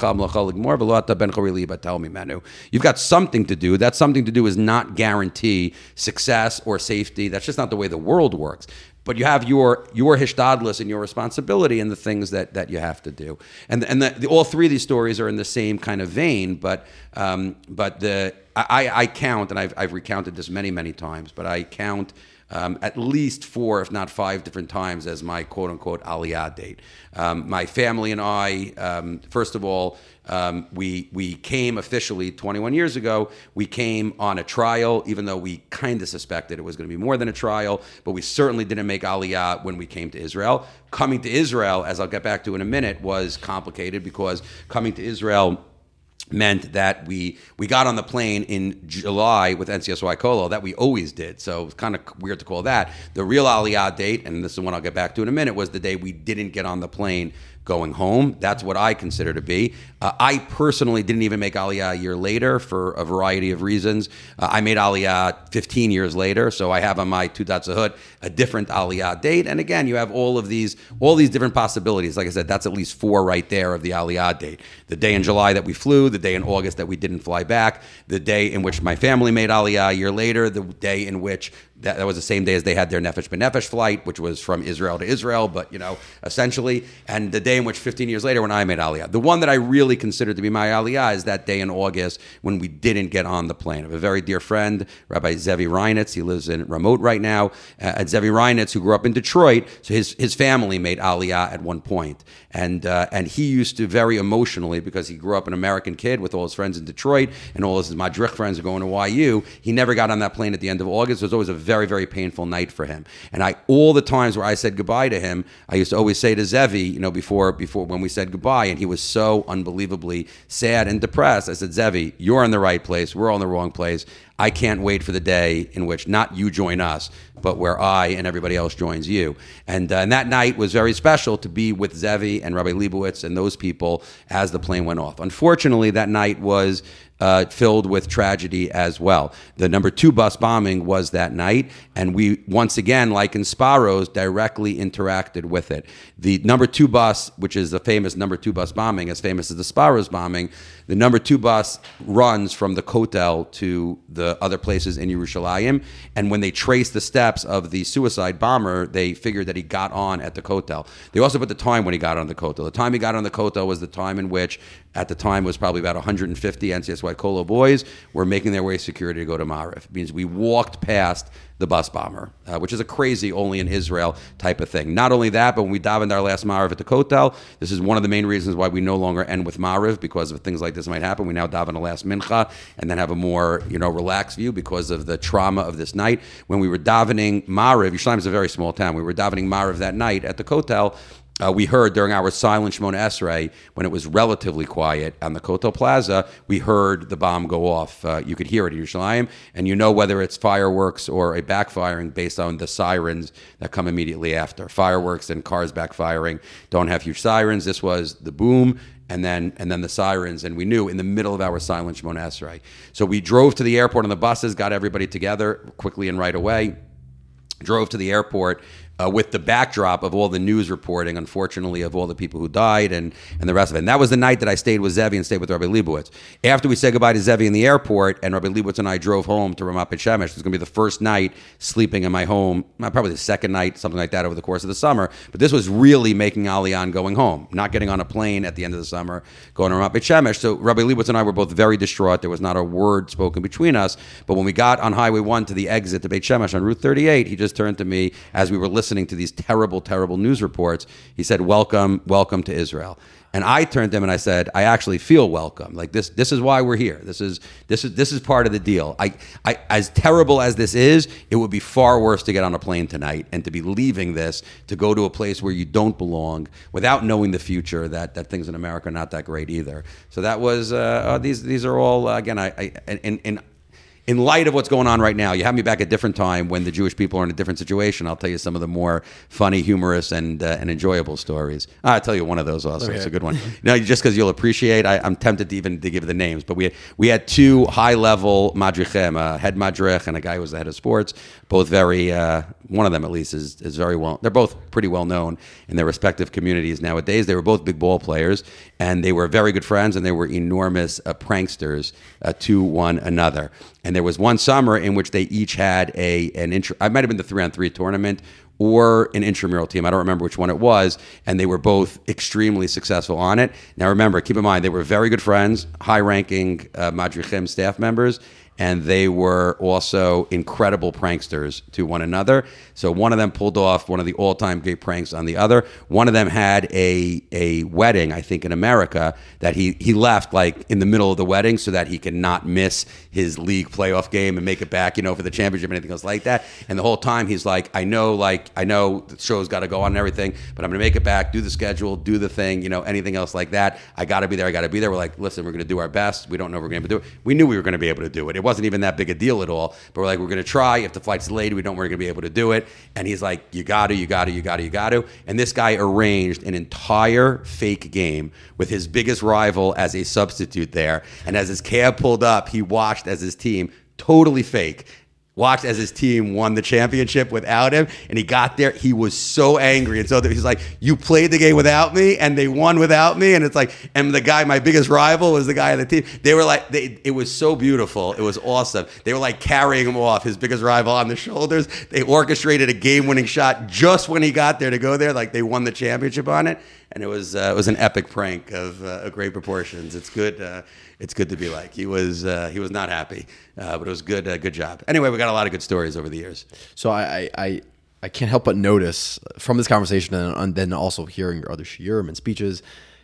got something to do. That something to do is not guarantee success or safety. That's just not the way the world works. But you have your your hishtadlus and your responsibility and the things that, that you have to do, and and the, the, all three of these stories are in the same kind of vein. But um, but the I, I count, and I've I've recounted this many many times, but I count um, at least four, if not five, different times as my quote unquote Aliyah date. Um, my family and I, um, first of all. Um, we we came officially twenty-one years ago. We came on a trial, even though we kind of suspected it was going to be more than a trial, but we certainly didn't make Aliyah when we came to Israel. Coming to Israel, as I'll get back to in a minute, was complicated because coming to Israel meant that we we got on the plane in July with N C S Y Kolo, that we always did. So it was kind of weird to call that. The real Aliyah date, and this is one I'll get back to in a minute, was the day we didn't get on the plane going home. That's what I consider to be. Uh, I personally didn't even make Aliyah a year later for a variety of reasons. Uh, I made Aliyah fifteen years later, so I have on my Tudat Zehut a different Aliyah date. And again, you have all of these, all these different possibilities. Like I said, that's at least four right there of the Aliyah date. The day in July that we flew, the day in August that we didn't fly back, the day in which my family made Aliyah a year later, the day in which That, that was the same day as they had their Nefesh B'Nefesh flight, which was from Israel to Israel, but, you know, essentially. And the day in which fifteen years later when I made Aliyah. The one that I really considered to be my Aliyah is that day in August when we didn't get on the plane. I have a very dear friend, Rabbi Zevi Reinitz. He lives in Ramot right now. Uh, and Zevi Reinitz, who grew up in Detroit, so his, his family made Aliyah at one point. And, uh, and he used to very emotionally, because he grew up an American kid with all his friends in Detroit and all his Madrich friends are going to Y U, he never got on that plane at the end of August. It was always a very Very, very painful night for him. And I, all the times where I said goodbye to him, I used to always say to Zevi, you know, before, before when we said goodbye, and he was so unbelievably sad and depressed. I said, Zevi, you're in the right place. We're all in the wrong place. I can't wait for the day in which not you join us, but where I and everybody else joins you. And, uh, and that night was very special to be with Zevi and Rabbi Leibowitz and those people as the plane went off. Unfortunately, that night was uh, filled with tragedy as well. The number two bus bombing was that night, and we, once again, like in Sparrows, directly interacted with it. The number two bus, which is the famous number two bus bombing, as famous as the Sparrows bombing, the number two bus runs from the Kotel to the other places in Yerushalayim. And when they traced the steps of the suicide bomber, they figured that he got on at the Kotel. They also put the time when he got on the Kotel. The time he got on the Kotel was the time in which, at the time, was probably about one hundred fifty N C S Y Kolo boys were making their way security to go to Ma'arif. It means we walked past the bus bomber, uh, which is a crazy only in Israel type of thing. Not only that, but when we davened our last Ma'ariv at the Kotel, this is one of the main reasons why we no longer end with Ma'ariv, because of things like this might happen. We now daven the last Mincha and then have a more, you know, relaxed view because of the trauma of this night. When we were davening Ma'ariv, Yerushalayim is a very small town, we were davening Ma'ariv that night at the Kotel, Uh, we heard during our silent Shemona Esrei, when it was relatively quiet on the Kotel Plaza, we heard the bomb go off. Uh, you could hear it in Yerushalayim, and you know whether it's fireworks or a backfiring based on the sirens that come immediately after. Fireworks and cars backfiring don't have huge sirens. This was the boom. and then and then the sirens, and we knew in the middle of our silent Shemona Esrei. So we drove to the airport on the buses, got everybody together quickly and right away, drove to the airport uh, with the backdrop of all the news reporting, unfortunately, of all the people who died and, and the rest of it. And that was the night that I stayed with Zevi and stayed with Rabbi Leibowitz. After we said goodbye to Zevi in the airport, and Rabbi Leibowitz and I drove home to Ramat Beit Shemesh. It was going to be the first night sleeping in my home, probably the second night, something like that, over the course of the summer. But this was really making Aliyah going home, not getting on a plane at the end of the summer, going to Ramat Beit Shemesh. So Rabbi Leibowitz and I were both very distraught. There was not a word spoken between us. But when we got on Highway one to the exit to Beit Shemesh on Route thirty-eight, he just turned to me as we were listening listening to these terrible, terrible news reports. He said, welcome, welcome to Israel. And I turned to him and I said, I actually feel welcome. Like this, this is why we're here. This is this is this is part of the deal. I, I, as terrible as this is, it would be far worse to get on a plane tonight and to be leaving this to go to a place where you don't belong without knowing the future that that things in America are not that great either. So that was uh, oh, these these are all uh, again. I, I in in in light of what's going on right now, you have me back a different time when the Jewish people are in a different situation. I'll tell you some of the more funny, humorous, and uh, and enjoyable stories. I'll tell you one of those also. Okay. It's a good one. No, just because you'll appreciate, I, I'm tempted to even to give the names, but we had, we had two high-level madrichim, a head madrich and a guy who was the head of sports, both very, uh, one of them at least is, is very well, they're both pretty well known in their respective communities nowadays. They were both big ball players, and they were very good friends, and they were enormous uh, pranksters uh, to one another. And there was one summer in which they each had a an intro. I might have been the three-on-three tournament or an intramural team. I don't remember which one it was. And they were both extremely successful on it. Now, remember, keep in mind, they were very good friends, high-ranking uh, Madrichim staff members. And they were also incredible pranksters to one another. So one of them pulled off one of the all-time great pranks on the other. One of them had a a wedding, I think, in America that he he left like in the middle of the wedding so that he could not miss his league playoff game and make it back, you know, for the championship and anything else like that. And the whole time he's like, I know, like, I know the show's got to go on and everything, but I'm going to make it back, do the schedule, do the thing, you know, anything else like that. I got to be there. I got to be there. We're like, listen, we're going to do our best. We don't know if we're going to do it. We knew we were going to be able to do it. It wasn't even that big a deal at all, but we're like, we're going to try. If the flight's delayed, we don't we're going to be able to do it. And he's like, you got to, you got to, you got to, you got to. And this guy arranged an entire fake game with his biggest rival as a substitute there. And as his cab pulled up, he watched as his team, totally fake, watched as his team won the championship without him. And he got there. He was so angry. And so he's like, you played the game without me and they won without me. And it's like, and the guy, my biggest rival was the guy on the team. They were like, they, it was so beautiful. It was awesome. They were like carrying him off, his biggest rival on their shoulders. They orchestrated a game-winning shot just when he got there to go there. Like they won the championship on it. And it was uh, it was an epic prank of uh, great proportions. It's good. Uh, it's good to be like he was. Uh, he was not happy, uh, but it was good. Uh, good job. Anyway, we got a lot of good stories over the years. So I I, I can't help but notice from this conversation and then also hearing your other shiurim and speeches,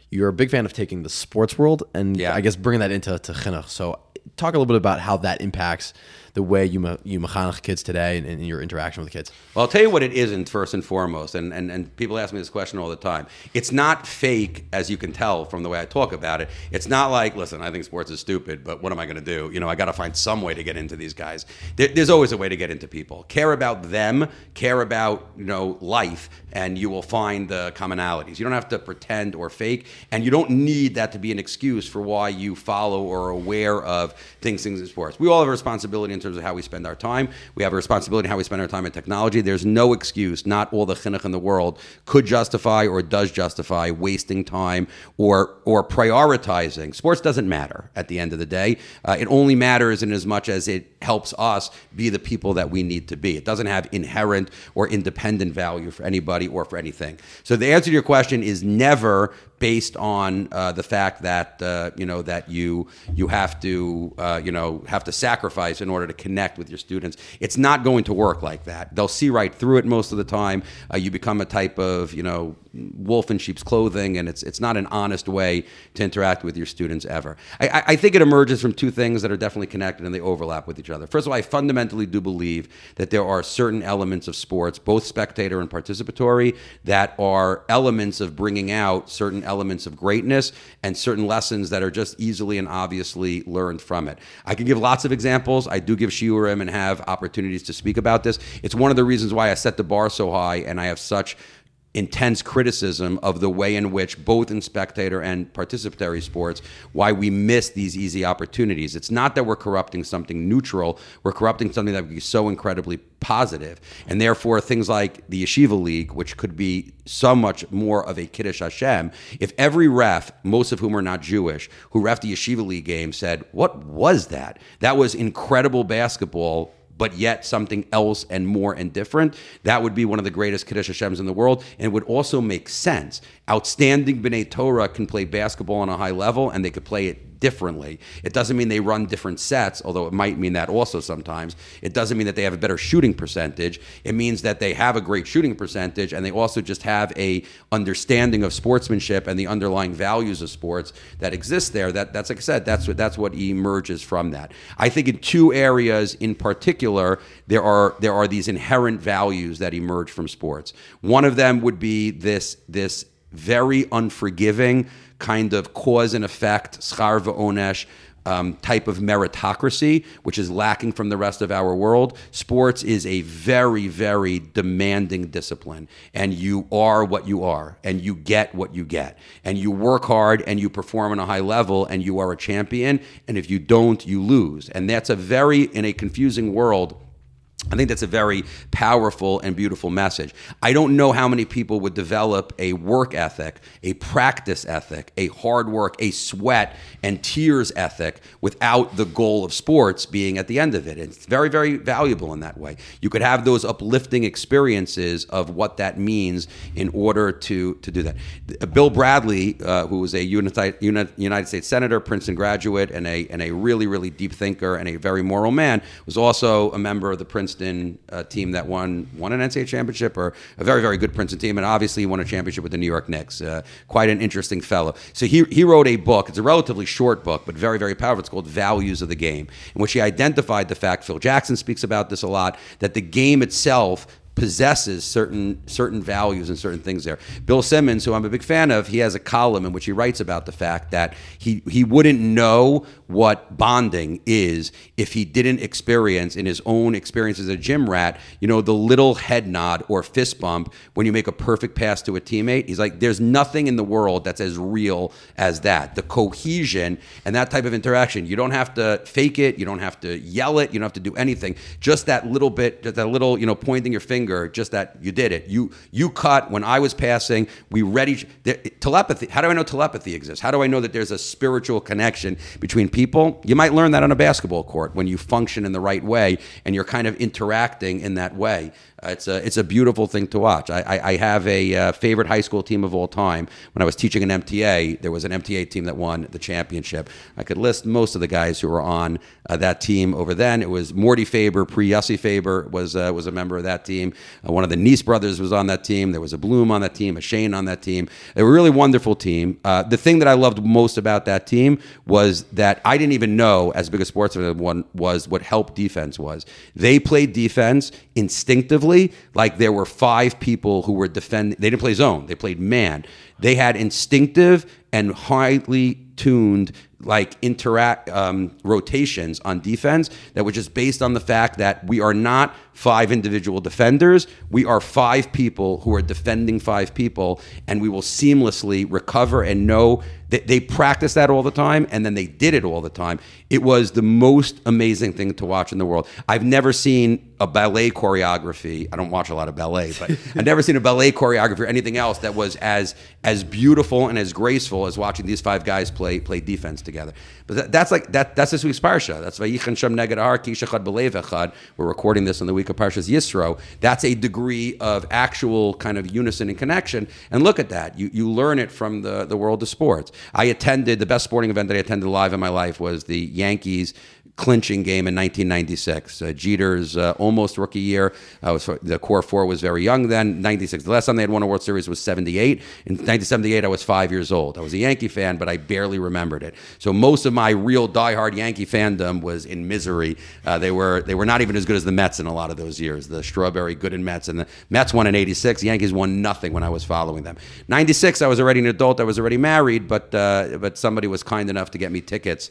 you're a big fan of taking the sports world and yeah. I guess bringing that into to chinuch. So talk a little bit about how that impacts the way you you mechanech kids today and, and your interaction with the kids. Well, I'll tell you what it isn't first and foremost, and, and and people ask me this question all the time. It's not fake, as you can tell from the way I talk about it. It's not like, listen, I think sports is stupid, but what am I going to do? You know, I got to find some way to get into these guys. There, there's always a way to get into people. Care about them, care about, you know, life, and you will find the commonalities. You don't have to pretend or fake, and you don't need that to be an excuse for why you follow or are aware of things, things in sports. We all have a responsibility in in terms of how we spend our time. We have a responsibility in how we spend our time in technology. There's no excuse, not all the chinuch in the world could justify or does justify wasting time or or prioritizing. Sports doesn't matter at the end of the day. Uh, it only matters in as much as it helps us be the people that we need to be. It doesn't have inherent or independent value for anybody or for anything. So the answer to your question is never based on uh, the fact that uh, you know that you you have to uh, you know have to sacrifice in order to connect with your students. It's not going to work like that. They'll see right through it most of the time. Uh, you become a type of you know wolf in sheep's clothing, and it's it's not an honest way to interact with your students ever. I, I think it emerges from two things that are definitely connected and they overlap with each other. First of all, I fundamentally do believe that there are certain elements of sports, both spectator and participatory, that are elements of bringing out certain elements of greatness and certain lessons that are just easily and obviously learned from it. I can give lots of examples. I do give shiurim and have opportunities to speak about this. It's one of the reasons why I set the bar so high and I have such intense criticism of the way in which both in spectator and participatory sports, why we miss these easy opportunities. It's not that we're corrupting something neutral, we're corrupting something that would be so incredibly positive. And therefore things like the Yeshiva League, which could be so much more of a Kiddush Hashem, if every ref, most of whom are not Jewish, who ref the Yeshiva League game said, what was that? That was incredible basketball, but yet something else and more and different, that would be one of the greatest Kiddush Hashems in the world. And it would also make sense. Outstanding B'nai Torah can play basketball on a high level and they could play it differently. It doesn't mean they run different sets, although it might mean that also sometimes. It doesn't mean that they have a better shooting percentage. It means that they have a great shooting percentage and they also just have a understanding of sportsmanship and the underlying values of sports that exist there. That, that's like I said, that's what, that's what emerges from that. I think in two areas in particular, there are there are these inherent values that emerge from sports. One of them would be this this very unforgiving kind of cause and effect, schar v'onesh, um, type of meritocracy, which is lacking from the rest of our world. Sports is a very, very demanding discipline, and you are what you are, and you get what you get, and you work hard, and you perform on a high level, and you are a champion, and if you don't, you lose. And that's a very, in a confusing world, I think that's a very powerful and beautiful message. I don't know how many people would develop a work ethic, a practice ethic, a hard work, a sweat and tears ethic without the goal of sports being at the end of it. It's very, very valuable in that way. You could have those uplifting experiences of what that means in order to, to do that. Bill Bradley, uh, who was a United States Senator, Princeton graduate, and a, and a really, really deep thinker and a very moral man, was also a member of the Princeton Princeton uh, team that won won an N C A A championship, or a very, very good Princeton team, and obviously won a championship with the New York Knicks. Uh, quite an interesting fellow. So he he wrote a book. It's a relatively short book, but very, very powerful. It's called Values of the Game, in which he identified the fact, Phil Jackson speaks about this a lot, that the game itself possesses certain certain values and certain things there. Bill Simmons, who I'm a big fan of, he has a column in which he writes about the fact that he he wouldn't know what bonding is if he didn't experience in his own experience as a gym rat, you know, the little head nod or fist bump when you make a perfect pass to a teammate. He's like, there's nothing in the world that's as real as that. The cohesion and that type of interaction. You don't have to fake it. You don't have to yell it. You don't have to do anything. Just that little bit, that little, you know, pointing your finger, just that you did it. You you cut when I was passing. We read each the, telepathy. How do I know telepathy exists? How do I know that there's a spiritual connection between people? You might learn that on a basketball court when you function in the right way and you're kind of interacting in that way. Uh, it's a it's a beautiful thing to watch. I I, I have a uh, favorite high school team of all time. When I was teaching an M T A, there was an M T A team that won the championship. I could list most of the guys who were on uh, that team over then. It was Morty Faber, pre Yussi Faber was uh, was a member of that team. Uh, one of the Nice brothers was on that team. There was a Bloom on that team, a Shane on that team. They were a really wonderful team. Uh, the thing that I loved most about that team was that I didn't even know, as big a sports fan as one was, what help defense was. They played defense instinctively. Like there were five people who were defending. They didn't play zone. They played man. They had instinctive and highly tuned like interact um, rotations on defense that were just based on the fact that we are not five individual defenders. We are five people who are defending five people, and we will seamlessly recover and know that they practice that all the time, and then they did it all the time. It was the most amazing thing to watch in the world. I've never seen a ballet choreography. I don't watch a lot of ballet, but I've never seen a ballet choreography or anything else that was as as beautiful and as graceful as watching these five guys play play defense together. But that, that's like that. That's this week's parsha. That's Vayichan Shem Neged Ahar Ki Ish Echad B'Lev Echad. We're recording this on the week of Parshas Yisro. That's a degree of actual kind of unison and connection. And look at that. You you learn it from the, the world of sports. I attended, the best sporting event that I attended live in my life was the Yankees clinching game in nineteen ninety-six. Uh, Jeter's uh, almost rookie year. Uh, was, the core four was very young then. ninety-six. The last time they had won a World Series was seventy-eight. In nineteen seventy-eight, I was five years old. I was a Yankee fan, but I barely remembered it. So most of my real diehard Yankee fandom was in misery. Uh, they were they were not even as good as the Mets in a lot of those years. The Strawberry Gooden Mets, and the Mets won in eighty-six. The Yankees won nothing when I was following them. ninety-six, I was already an adult. I was already married, but uh, but somebody was kind enough to get me tickets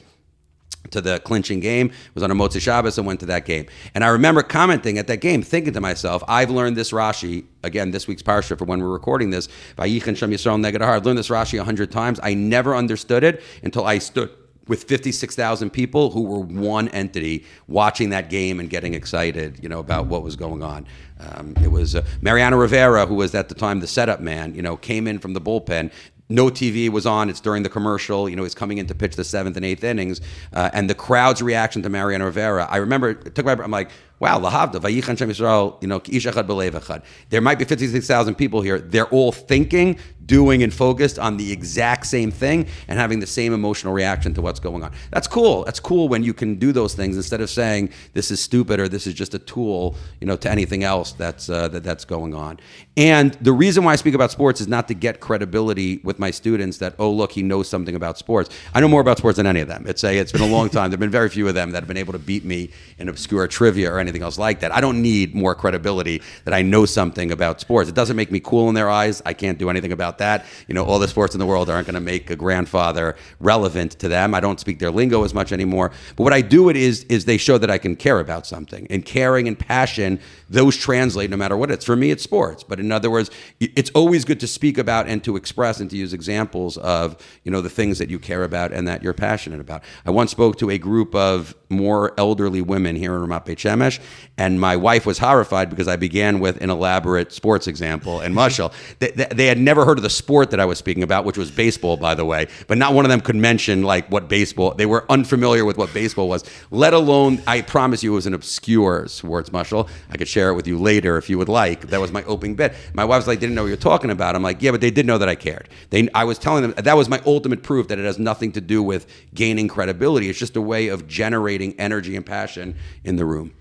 to the clinching game. It was on a Motzi Shabbos and went to that game. And I remember commenting at that game, thinking to myself, I've learned this Rashi, again, this week's parsha for when we're recording this, Vayichan Shem Yisrael Neged Ahar. I've learned this Rashi a hundred times. I never understood it until I stood with fifty-six thousand people who were one entity watching that game and getting excited, you know, about what was going on. Um, it was uh, Mariano Rivera, who was at the time the setup man, you know, came in from the bullpen. No T V was on. It's during the commercial. You know, he's coming in to pitch the seventh and eighth innings. Uh, and the crowd's reaction to Mariano Rivera, I remember, it took my breath. I'm like, wow, lahavda, vayichan Shem Yisrael, you know, ki ish echad b'lev echad. There might be fifty-six thousand people here. They're all thinking, doing, and focused on the exact same thing and having the same emotional reaction to what's going on. That's cool. That's cool when you can do those things instead of saying this is stupid or this is just a tool, you know, to anything else that's uh, that, that's going on. And the reason why I speak about sports is not to get credibility with my students that, oh, look, he knows something about sports. I know more about sports than any of them. It's a, it's been a long time. There have been very few of them that have been able to beat me in obscure trivia or anything anything else like that. I don't need more credibility that I know something about sports. It doesn't make me cool in their eyes. I can't do anything about that. You know, all the sports in the world aren't going to make a grandfather relevant to them. I don't speak their lingo as much anymore. But what I do it is is they show that I can care about something. And caring and passion, those translate no matter what it's. For me, it's sports. But in other words, it's always good to speak about and to express and to use examples of, you know, the things that you care about and that you're passionate about. I once spoke to a group of more elderly women here in Ramat Beit Shemesh, and my wife was horrified because I began with an elaborate sports example and mashal. They, they, they had never heard of the sport that I was speaking about, which was baseball, by the way, but not one of them could mention like what baseball, they were unfamiliar with what baseball was, let alone, I promise you it was an obscure sports mashal. I could share it with you later if you would like. That was my opening bit. My wife's like, didn't know what you're talking about. I'm like, yeah, but they did know that I cared. They, I was telling them, that was my ultimate proof that it has nothing to do with gaining credibility. It's just a way of generating energy and passion in the room.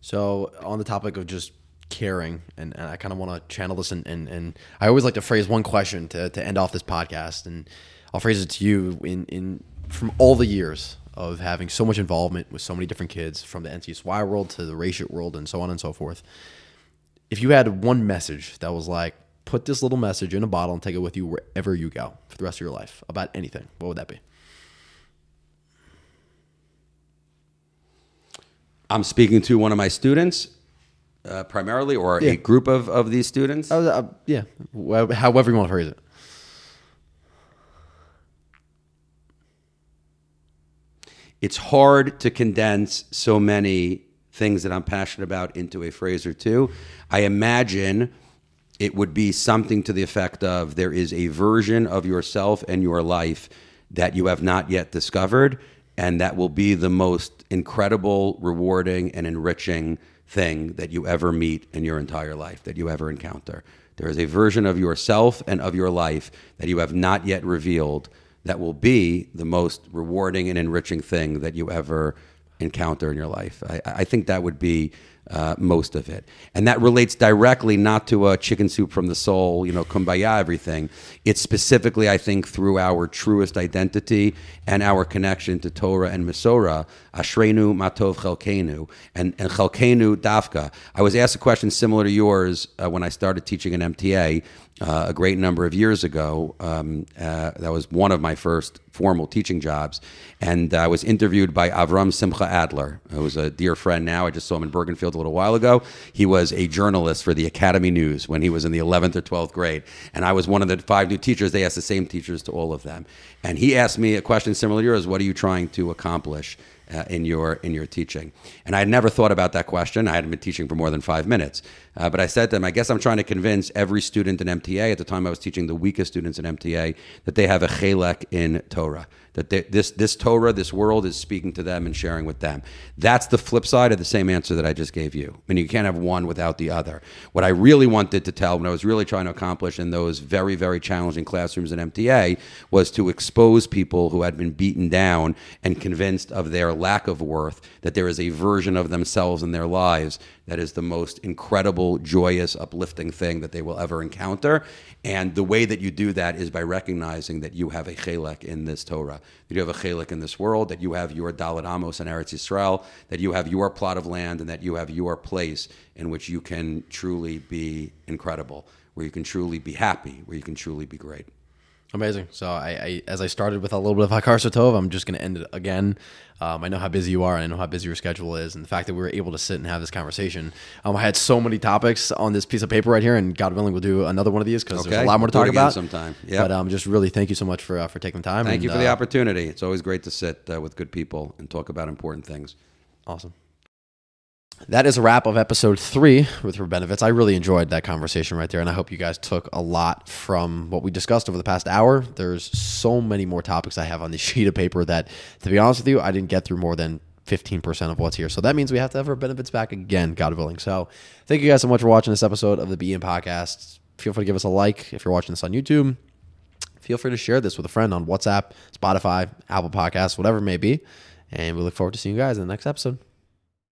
So on the topic of just caring, and, and I kind of want to channel this, and, and and I always like to phrase one question to, to end off this podcast, and I'll phrase it to you in, in from all the years of having so much involvement with so many different kids, from the N C S Y world to the Reshit world and so on and so forth. If you had one message that was like, put this little message in a bottle and take it with you wherever you go for the rest of your life about anything, what would that be? I'm speaking to one of my students uh, primarily, or yeah. a group of, of these students. Uh, uh, yeah, however you want to phrase it. It's hard to condense so many things that I'm passionate about into a phrase or two. I imagine it would be something to the effect of, there is a version of yourself and your life that you have not yet discovered, and that will be the most incredible, rewarding, and enriching thing that you ever meet in your entire life, that you ever encounter. There is a version of yourself and of your life that you have not yet revealed that will be the most rewarding and enriching thing that you ever encounter in your life. I, I think that would be uh, most of it. And that relates directly not to a chicken soup from the soul, you know, kumbaya everything. It's specifically, I think, through our truest identity and our connection to Torah and Mesorah, Ashreinu Matov Chelkeinu, and, and Chelkeinu Dafka. I was asked a question similar to yours uh, when I started teaching an M T A uh, a great number of years ago. Um, uh, that was one of my first formal teaching jobs. And uh, I was interviewed by Avram Simcha Adler, who's a dear friend now. I just saw him in Bergenfield a little while ago. He was a journalist for the Academy News when he was in the eleventh or twelfth grade. And I was one of the five new teachers. They asked the same teachers to all of them. And he asked me a question similar to yours. What are you trying to accomplish Uh, in your in your teaching? And I had never thought about that question. I hadn't been teaching for more than five minutes. Uh, but I said to them, I guess I'm trying to convince every student in M T A, at the time I was teaching the weakest students in M T A, that they have a chelek in Torah, that they, this this Torah, this world is speaking to them and sharing with them. That's the flip side of the same answer that I just gave you. I mean, you can't have one without the other. What I really wanted to tell, what I was really trying to accomplish in those very, very challenging classrooms in M T A, was to expose people who had been beaten down and convinced of their lack of worth, that there is a version of themselves in their lives that is the most incredible, joyous, uplifting thing that they will ever encounter. And the way that you do that is by recognizing that you have a chelek in this Torah, that you have a chelek in this world, that you have your Dalet Amos and Eretz Yisrael, that you have your plot of land, and that you have your place in which you can truly be incredible, where you can truly be happy, where you can truly be great. Amazing. So I, I, as I started with a little bit of Hakar Satov, I'm just going to end it again. Um, I know how busy you are, and I know how busy your schedule is, and the fact that we were able to sit and have this conversation. Um, I had so many topics on this piece of paper right here, and God willing, we'll do another one of these because okay. there's a lot more to talk about sometime. Yep. But um, just really thank you so much for uh, for taking the time. Thank and, you for uh, the opportunity. It's always great to sit uh, with good people and talk about important things. Awesome. That is a wrap of episode three with Rabinowitz. I really enjoyed that conversation right there, and I hope you guys took a lot from what we discussed over the past hour. There's so many more topics I have on this sheet of paper that, to be honest with you, I didn't get through more than fifteen percent of what's here. So that means we have to have Rabinowitz back again, God willing. So thank you guys so much for watching this episode of the B M Podcast. Feel free to give us a like if you're watching this on YouTube. Feel free to share this with a friend on WhatsApp, Spotify, Apple Podcasts, whatever it may be. And we look forward to seeing you guys in the next episode.